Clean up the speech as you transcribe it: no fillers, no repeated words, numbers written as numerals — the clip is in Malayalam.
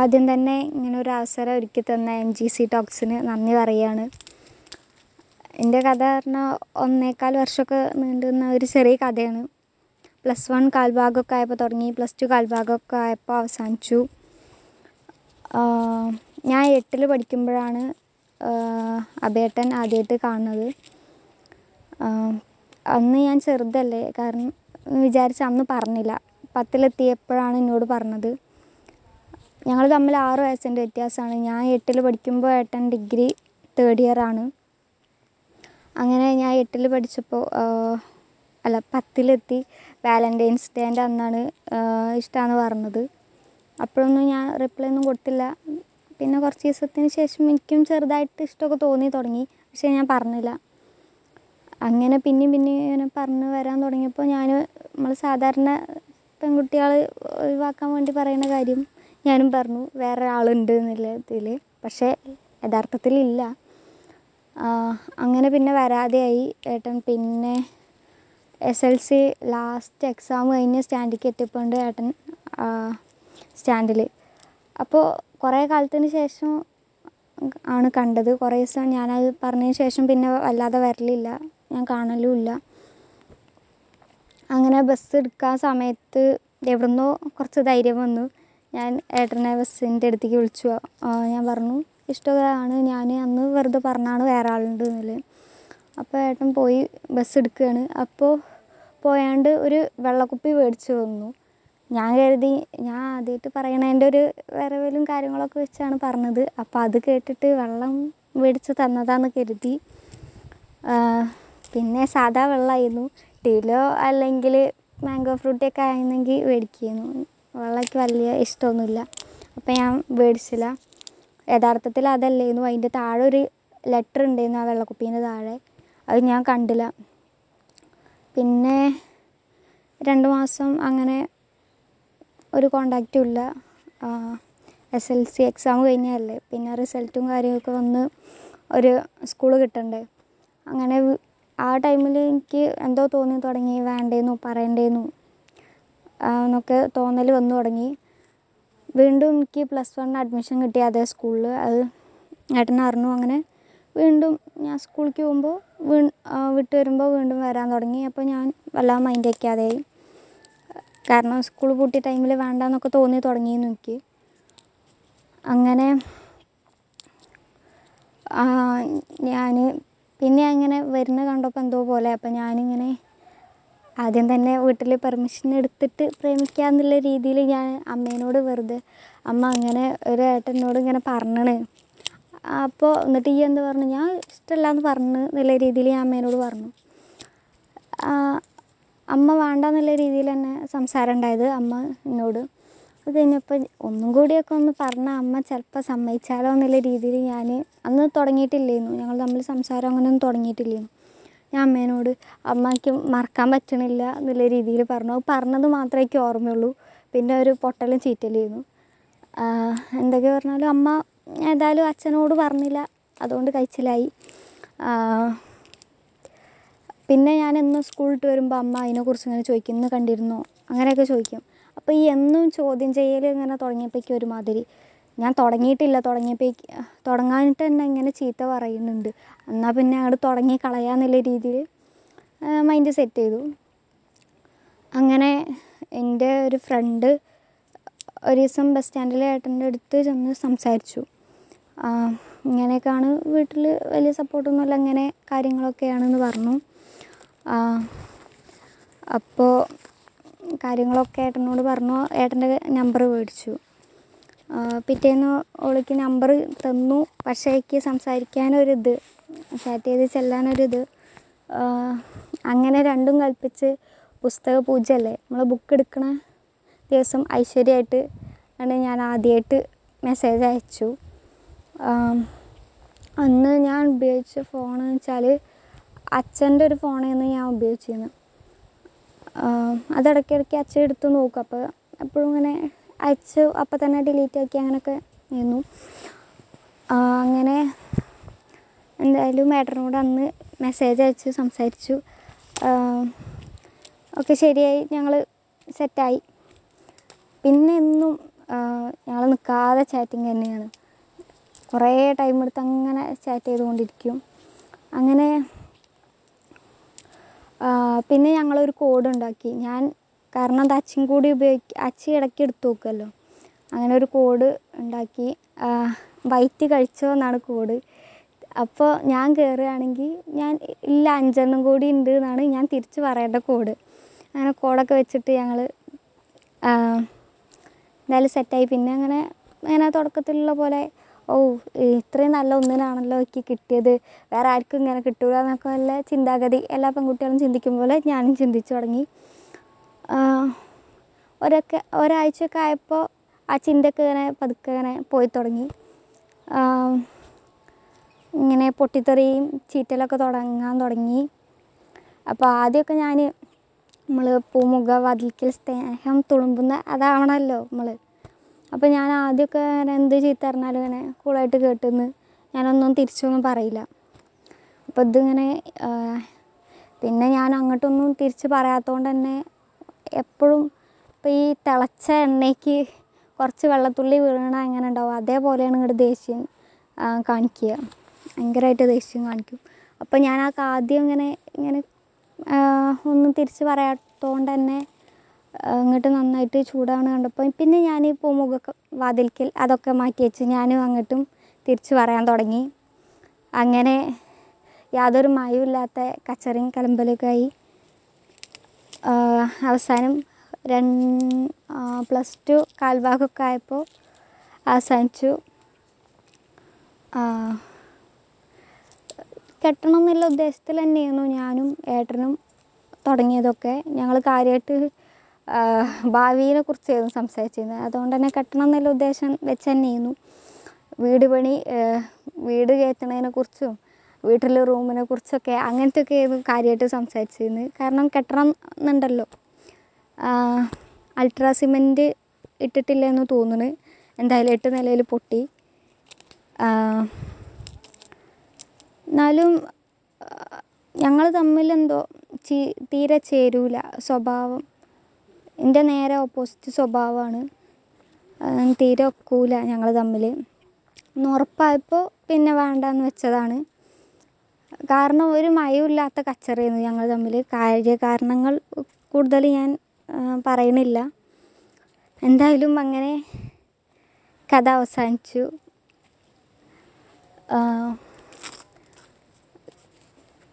ആദ്യം തന്നെ ഇങ്ങനൊരു അവസരം ഒരുക്കി തന്ന MGC ടോക്സിന് നന്ദി പറയുകയാണ്. എൻ്റെ കഥ പറഞ്ഞാൽ 1.25 വർഷമൊക്കെ നീണ്ടുന്ന ഒരു ചെറിയ കഥയാണ്. പ്ലസ് 1 കാൽഭാഗമൊക്കെ ആയപ്പോൾ തുടങ്ങി, പ്ലസ് 2 കാൽഭാഗമൊക്കെ ആയപ്പോൾ അവസാനിച്ചു. ഞാൻ 8ൽ പഠിക്കുമ്പോഴാണ് അഭേട്ടൻ ആദ്യമായിട്ട് കാണുന്നത്. അന്ന് ഞാൻ ചെറുതല്ലേ കാരണം വിചാരിച്ച അന്ന് പറഞ്ഞില്ല. 10ലെത്തിയപ്പോഴാണ് എന്നോട് പറഞ്ഞത്. ഞങ്ങൾ തമ്മിൽ 6 വയസ്സിൻ്റെ വ്യത്യാസമാണ്. ഞാൻ 8ൽ പഠിക്കുമ്പോൾ ഏട്ടൻ ഡിഗ്രി 3rd ഇയറാണ്. അങ്ങനെ ഞാൻ 8ൽ പഠിച്ചപ്പോൾ അല്ല 10ലെത്തി. വാലൻറ്റൈൻസ് ഡേൻ്റെ അന്നാണ് ഇഷ്ടമാണെന്ന് പറഞ്ഞത്. അപ്പോഴൊന്നും ഞാൻ റിപ്ലൈ ഒന്നും കൊടുത്തില്ല. പിന്നെ കുറച്ച് ദിവസത്തിന് ശേഷം എനിക്കും ചെറുതായിട്ട് ഇഷ്ടമൊക്കെ തോന്നി തുടങ്ങി, പക്ഷേ ഞാൻ പറഞ്ഞില്ല. അങ്ങനെ പിന്നെയും പിന്നെയും ഇങ്ങനെ പറഞ്ഞ് വരാൻ തുടങ്ങിയപ്പോൾ ഞാൻ നമ്മൾ സാധാരണ പെൺകുട്ടികൾ ഒഴിവാക്കാൻ വേണ്ടി പറയുന്ന കാര്യം ഞാനും പറഞ്ഞു, വേറെ ആളുണ്ട് എന്നുള്ള ഇതിൽ, പക്ഷേ യഥാർത്ഥത്തിലില്ല. അങ്ങനെ പിന്നെ വരാതെയായി ഏട്ടൻ. പിന്നെ SLC ലാസ്റ്റ് എക്സാം കഴിഞ്ഞ് സ്റ്റാൻഡിലേക്ക് എത്തിയപ്പോണ്ട് ഏട്ടൻ സ്റ്റാൻഡിൽ. അപ്പോൾ കുറേ കാലത്തിന് ശേഷം ആണ് കണ്ടത്. കുറേ ദിവസം ഞാനത് പറഞ്ഞതിന് ശേഷം പിന്നെ വല്ലാതെ വരലില്ല, ഞാൻ കാണലുമില്ല. അങ്ങനെ ബസ് എടുക്കാൻ സമയത്ത് എവിടുന്നോ കുറച്ച് ധൈര്യം വന്നു. ഞാൻ ഏട്ടനെ ബസ്സിൻ്റെ അടുത്തേക്ക് വിളിച്ചു. ഞാൻ പറഞ്ഞു ഇഷ്ടമാണ്, ഞാൻ അന്ന് വെറുതെ പറഞ്ഞാണ് വേറെ ആളുണ്ട് എന്നുള്ളത്. അപ്പോൾ ഏട്ടൻ പോയി ബസ് എടുക്കുകയാണ്. അപ്പോൾ പോയാണ്ട് ഒരു വെള്ളക്കുപ്പി മേടിച്ചു വന്നു. ഞാൻ കരുതി ഞാൻ ആദ്യമായിട്ട് പറയണതിൻ്റെ ഒരു വരവലും കാര്യങ്ങളൊക്കെ വെച്ചാണ് പറഞ്ഞത്. അപ്പോൾ അത് കേട്ടിട്ട് വെള്ളം മേടിച്ച് തന്നതാന്ന് കരുതി. പിന്നെ സാധാ വെള്ളമായിരുന്നു. ടീലോ അല്ലെങ്കിൽ മാംഗോ ഫ്രൂട്ടിയൊക്കെ ആയിരുന്നെങ്കിൽ മേടിക്കുന്നു. വെള്ളമൊക്കെ വലിയ ഇഷ്ടമൊന്നുമില്ല, അപ്പം ഞാൻ മേടിച്ചില്ല. യഥാർത്ഥത്തിൽ അതല്ലായിരുന്നു, അതിൻ്റെ താഴെ ഒരു ലെറ്റർ ഉണ്ടായിരുന്നു ആ വെള്ളക്കുപ്പീൻ്റെ താഴെ. അത് ഞാൻ കണ്ടില്ല. പിന്നെ 2 മാസം അങ്ങനെ ഒരു കോണ്ടാക്റ്റും ഇല്ല. SLC എക്സാം കഴിഞ്ഞതല്ലേ, പിന്നെ റിസൾട്ടും കാര്യമൊക്കെ വന്ന് ഒരു സ്കൂള് കിട്ടണ്ടേ. അങ്ങനെ ആ ടൈമിൽ എനിക്ക് എന്തോ തോന്നി തുടങ്ങി, വേണ്ടേന്നു പറയണ്ടേന്നു എന്നൊക്കെ തോന്നൽ വന്നു തുടങ്ങി. വീണ്ടും എനിക്ക് പ്ലസ് 1 അഡ്മിഷൻ കിട്ടി അതേ സ്കൂളിൽ. അത് ഏട്ടൻ അറിഞ്ഞു. അങ്ങനെ വീണ്ടും ഞാൻ സ്കൂളിലേക്ക് പോകുമ്പോൾ വിട്ട് വരുമ്പോൾ വീണ്ടും വരാൻ തുടങ്ങി. അപ്പോൾ ഞാൻ വല്ലാതെ മൈൻഡ് വയ്ക്കാതെയായി, കാരണം സ്കൂൾ പൂട്ടിയ ടൈമിൽ വേണ്ടെന്നൊക്കെ തോന്നി തുടങ്ങിയെന്ന് എനിക്ക്. അങ്ങനെ ഞാൻ പിന്നെ അങ്ങനെ വരുന്ന കണ്ടപ്പോൾ എന്തോ പോലെ. അപ്പം ഞാനിങ്ങനെ ആദ്യം തന്നെ വീട്ടിൽ പെർമിഷൻ എടുത്തിട്ട് പ്രേമിക്കുക എന്നുള്ള രീതിയിൽ ഞാൻ അമ്മേനോട് വെറുതെ, അമ്മ അങ്ങനെ ഒരു ഏട്ടനോട് ഇങ്ങനെ പറഞ്ഞണ്, അപ്പോൾ എന്നിട്ട് ഈ എന്ത് പറഞ്ഞു, ഞാൻ ഇഷ്ടമല്ല എന്ന് പറഞ്ഞു എന്നുള്ള രീതിയിൽ ഞാൻ അമ്മേനോട് പറഞ്ഞു. അമ്മ വേണ്ട എന്നുള്ള രീതിയിൽ തന്നെ സംസാരം ഉണ്ടായത് അമ്മ എന്നോട്. അത് കഴിഞ്ഞപ്പോൾ ഒന്നും കൂടിയൊക്കെ ഒന്ന് പറഞ്ഞാൽ അമ്മ ചിലപ്പോൾ സമ്മതിച്ചാലോ എന്നുള്ള രീതിയിൽ ഞാൻ അന്ന് തുടങ്ങിയിട്ടില്ലായിരുന്നു. ഞങ്ങൾ തമ്മിൽ സംസാരം അങ്ങനെയൊന്നും തുടങ്ങിയിട്ടില്ലായിരുന്നു. ഞാൻ അമ്മേനോട് അമ്മയ്ക്ക് മറക്കാൻ പറ്റണില്ല എന്നുള്ള രീതിയിൽ പറഞ്ഞു. അത് പറഞ്ഞത് മാത്രമേ എനിക്ക് ഓർമ്മയുള്ളൂ. പിന്നെ ഒരു പൊട്ടലും ചീറ്റലായിരുന്നു. എന്തൊക്കെ പറഞ്ഞാലും അമ്മ ഏതായാലും അച്ഛനോട് പറഞ്ഞില്ല, അതുകൊണ്ട് കഴിച്ചിലായി. പിന്നെ ഞാൻ എന്നും സ്കൂളിട്ട് വരുമ്പോൾ അമ്മ അതിനെക്കുറിച്ച് ഇങ്ങനെ ചോദിക്കും, ഇന്ന് കണ്ടിരുന്നോ അങ്ങനെയൊക്കെ ചോദിക്കും. അപ്പോൾ ഈ എന്നും ചോദ്യം ചെയ്യൽ ഇങ്ങനെ തുടങ്ങിയപ്പോഴേക്കും ഒരുമാതിരി ഞാൻ തുടങ്ങിയിട്ടില്ല, തുടങ്ങാനിട്ട് തന്നെ ഇങ്ങനെ ചീത്ത പറയുന്നുണ്ട്, എന്നാൽ പിന്നെ അങ്ങോട്ട് തുടങ്ങി കളയാമെന്നുള്ള രീതിയിൽ മൈൻഡ് സെറ്റ് ചെയ്തു. അങ്ങനെ എൻ്റെ ഒരു ഫ്രണ്ട് ഒരു ദിവസം ബസ് സ്റ്റാൻഡിൽ ഏട്ടൻ്റെ അടുത്ത് ചെന്ന് സംസാരിച്ചു. ഇങ്ങനെയൊക്കെയാണ് വീട്ടിൽ വലിയ സപ്പോർട്ടൊന്നുമില്ല, ഇങ്ങനെ കാര്യങ്ങളൊക്കെയാണെന്ന് പറഞ്ഞു. അപ്പോൾ കാര്യങ്ങളൊക്കെ ഏട്ടനോട് പറഞ്ഞു. ഏട്ടൻ്റെ നമ്പർ മേടിച്ചു. പിറ്റേന്ന് ഓൾക്ക് നമ്പർ തന്നു. പക്ഷേ എനിക്ക് സംസാരിക്കാനൊരിത്, ചാറ്റ് ചെയ്ത് ചെല്ലാനൊരിത്, അങ്ങനെ രണ്ടും കൽപ്പിച്ച് പുസ്തക പൂജ അല്ലേ, നമ്മൾ ബുക്ക് എടുക്കണ ദിവസം ഐശ്വര്യമായിട്ട് ആണ് ഞാൻ ആദ്യമായിട്ട് മെസ്സേജ് അയച്ചു. അന്ന് ഞാൻ ഉപയോഗിച്ച ഫോണെന്ന് വെച്ചാൽ അച്ഛൻ്റെ ഒരു ഫോണായിരുന്നു ഞാൻ ഉപയോഗിച്ചിരുന്നത്. അതിടയ്ക്കിടയ്ക്ക് അച്ഛൻ എടുത്ത് നോക്കും, അപ്പോൾ എപ്പോഴും ഇങ്ങനെ അയച്ചു അപ്പം തന്നെ ഡിലീറ്റ് ആക്കി അങ്ങനെയൊക്കെ ആയിരുന്നു. അങ്ങനെ എന്തായാലും ഏട്ടനോട് അന്ന് മെസ്സേജ് അയച്ചു സംസാരിച്ചു. ഒക്കെ ശരിയായി, ഞങ്ങൾ സെറ്റായി. പിന്നെ എന്നും ഞങ്ങൾ നിർത്താതെ ചാറ്റിങ് തന്നെയാണ്. കുറേ ടൈം എടുത്ത് അങ്ങനെ ചാറ്റ് ചെയ്തുകൊണ്ടിരിക്കും. അങ്ങനെ പിന്നെ ഞങ്ങളൊരു കോഡ് ഉണ്ടാക്കി. ഞാൻ കാരണം അച്ഛൻ കൂടി അച്ഛൻ ഇടയ്ക്ക് എടുത്തു നോക്കുമല്ലോ, അങ്ങനെ ഒരു കോഡ് ഉണ്ടാക്കി. വൈറ്റ് കഴിച്ചോ എന്നാണ് കോഡ്. അപ്പോൾ ഞാൻ കയറുകയാണെങ്കിൽ ഞാൻ ഇല്ല 5 കൂടി ഉണ്ട് എന്നാണ് ഞാൻ തിരിച്ച് പറയേണ്ട കോഡ്. അങ്ങനെ കോഡൊക്കെ വെച്ചിട്ട് ഞങ്ങൾ എന്തായാലും സെറ്റായി. പിന്നെ അങ്ങനെ തുടക്കത്തിലുള്ള പോലെ ഓ ഇത്രയും നല്ല ഒന്നിനാണല്ലോ എനിക്ക് കിട്ടിയത്, വേറെ ആർക്കും ഇങ്ങനെ കിട്ടൂല എന്നൊക്കെ നല്ല ചിന്താഗതി എല്ലാ പെൺകുട്ടികളും ചിന്തിക്കും പോലെ ഞാനും ചിന്തിച്ചു തുടങ്ങി. ഒരാഴ്ചയൊക്കെ ആയപ്പോൾ ആ ചിന്തയൊക്കെ പതുക്കെ പോയി തുടങ്ങി. ഇങ്ങനെ പൊട്ടിത്തെറിയും ചീറ്റലൊക്കെ തുടങ്ങാൻ തുടങ്ങി. അപ്പോൾ ആദ്യമൊക്കെ നമ്മൾ പൂമുഖ വാതിൽക്കൽ സ്നേഹം തുളുമ്പുന്ന അതാവണമല്ലോ നമ്മൾ. അപ്പോൾ ഞാൻ ആദ്യമൊക്കെ എന്ത് ചീത്ത പറഞ്ഞാലും കൂളായിട്ട് കേട്ടെന്ന് ഞാനൊന്നും തിരിച്ചൊന്നും പറയില്ല. അപ്പോൾ പിന്നെ ഞാൻ അങ്ങോട്ടൊന്നും തിരിച്ച് പറയാത്തതുകൊണ്ട് തന്നെ എപ്പോഴും ഇപ്പോൾ ഈ തിളച്ച എണ്ണയ്ക്ക് കുറച്ച് വെള്ളത്തുള്ളി വീണാൽ എങ്ങനെ ഉണ്ടാവും അതേപോലെയാണ് ഇങ്ങോട്ട് ദേഷ്യം കാണിക്കുക, ഭയങ്കരമായിട്ട് ദേഷ്യം കാണിക്കും. അപ്പോൾ ഞാൻ ആദ്യം ഇങ്ങനെ ഒന്നും തിരിച്ച് പറയാത്തതുകൊണ്ട് തന്നെ അങ്ങോട്ട് നന്നായിട്ട് ചൂടാണ് കണ്ടപ്പോൾ പിന്നെ ഞാൻ ഈ പൂമുഖ വാതിൽക്കൽ അതൊക്കെ മാറ്റി വെച്ച് ഞാനും അങ്ങോട്ടും തിരിച്ച് പറയാൻ തുടങ്ങി. അങ്ങനെ യാതൊരു മായമില്ലാത്ത കച്ചറിയും കലമ്പലൊക്കെ ആയി. അവസാനം 2+2 കാൽഭാഗമൊക്കെ ആയപ്പോൾ അവസാനിച്ചു. കെട്ടണം എന്നുള്ള ഉദ്ദേശത്തിൽ തന്നെയായിരുന്നു ഞാനും ഏട്ടനും തുടങ്ങിയതൊക്കെ. ഞങ്ങൾ കാര്യമായിട്ട് ഭാവിയെ കുറിച്ചായിരുന്നു സംസാരിച്ചിരുന്നത്, അതുകൊണ്ട് തന്നെ കെട്ടണം എന്നുള്ള ഉദ്ദേശം വെച്ച് തന്നെയായിരുന്നു. വീട് കയറ്റുന്നതിനെ കുറിച്ചും വീട്ടിലെ റൂമിനെ കുറിച്ചൊക്കെ അങ്ങനത്തെയൊക്കെ ആയിരുന്നു കാര്യമായിട്ട് സംസാരിച്ചിരുന്നത്. കാരണം കെട്ടണം എന്നുണ്ടല്ലോ, അൾട്രാ സിമെൻറ്റ് ഇട്ടിട്ടില്ല എന്ന് തോന്നുന്നു, എന്തായാലും 8 നിലയിൽ പൊട്ടി. എന്നാലും ഞങ്ങൾ തമ്മിലെന്തോ തീരെ ചേരൂല സ്വഭാവം. എൻ്റെ നേരെ ഓപ്പോസിറ്റ് സ്വഭാവമാണ്, തീരെ ഒക്കൂല ഞങ്ങൾ തമ്മിൽ എന്ന് ഉറപ്പായപ്പോൾ പിന്നെ വേണ്ടാന്ന് വെച്ചതാണ്. കാരണം ഒരു മയമില്ലാത്ത കച്ചറയായിരുന്നു ഞങ്ങൾ തമ്മിൽ. കാര്യകാരണങ്ങൾ കൂടുതൽ ഞാൻ പറയണില്ല. എന്തായാലും അങ്ങനെ കഥ അവസാനിച്ചു.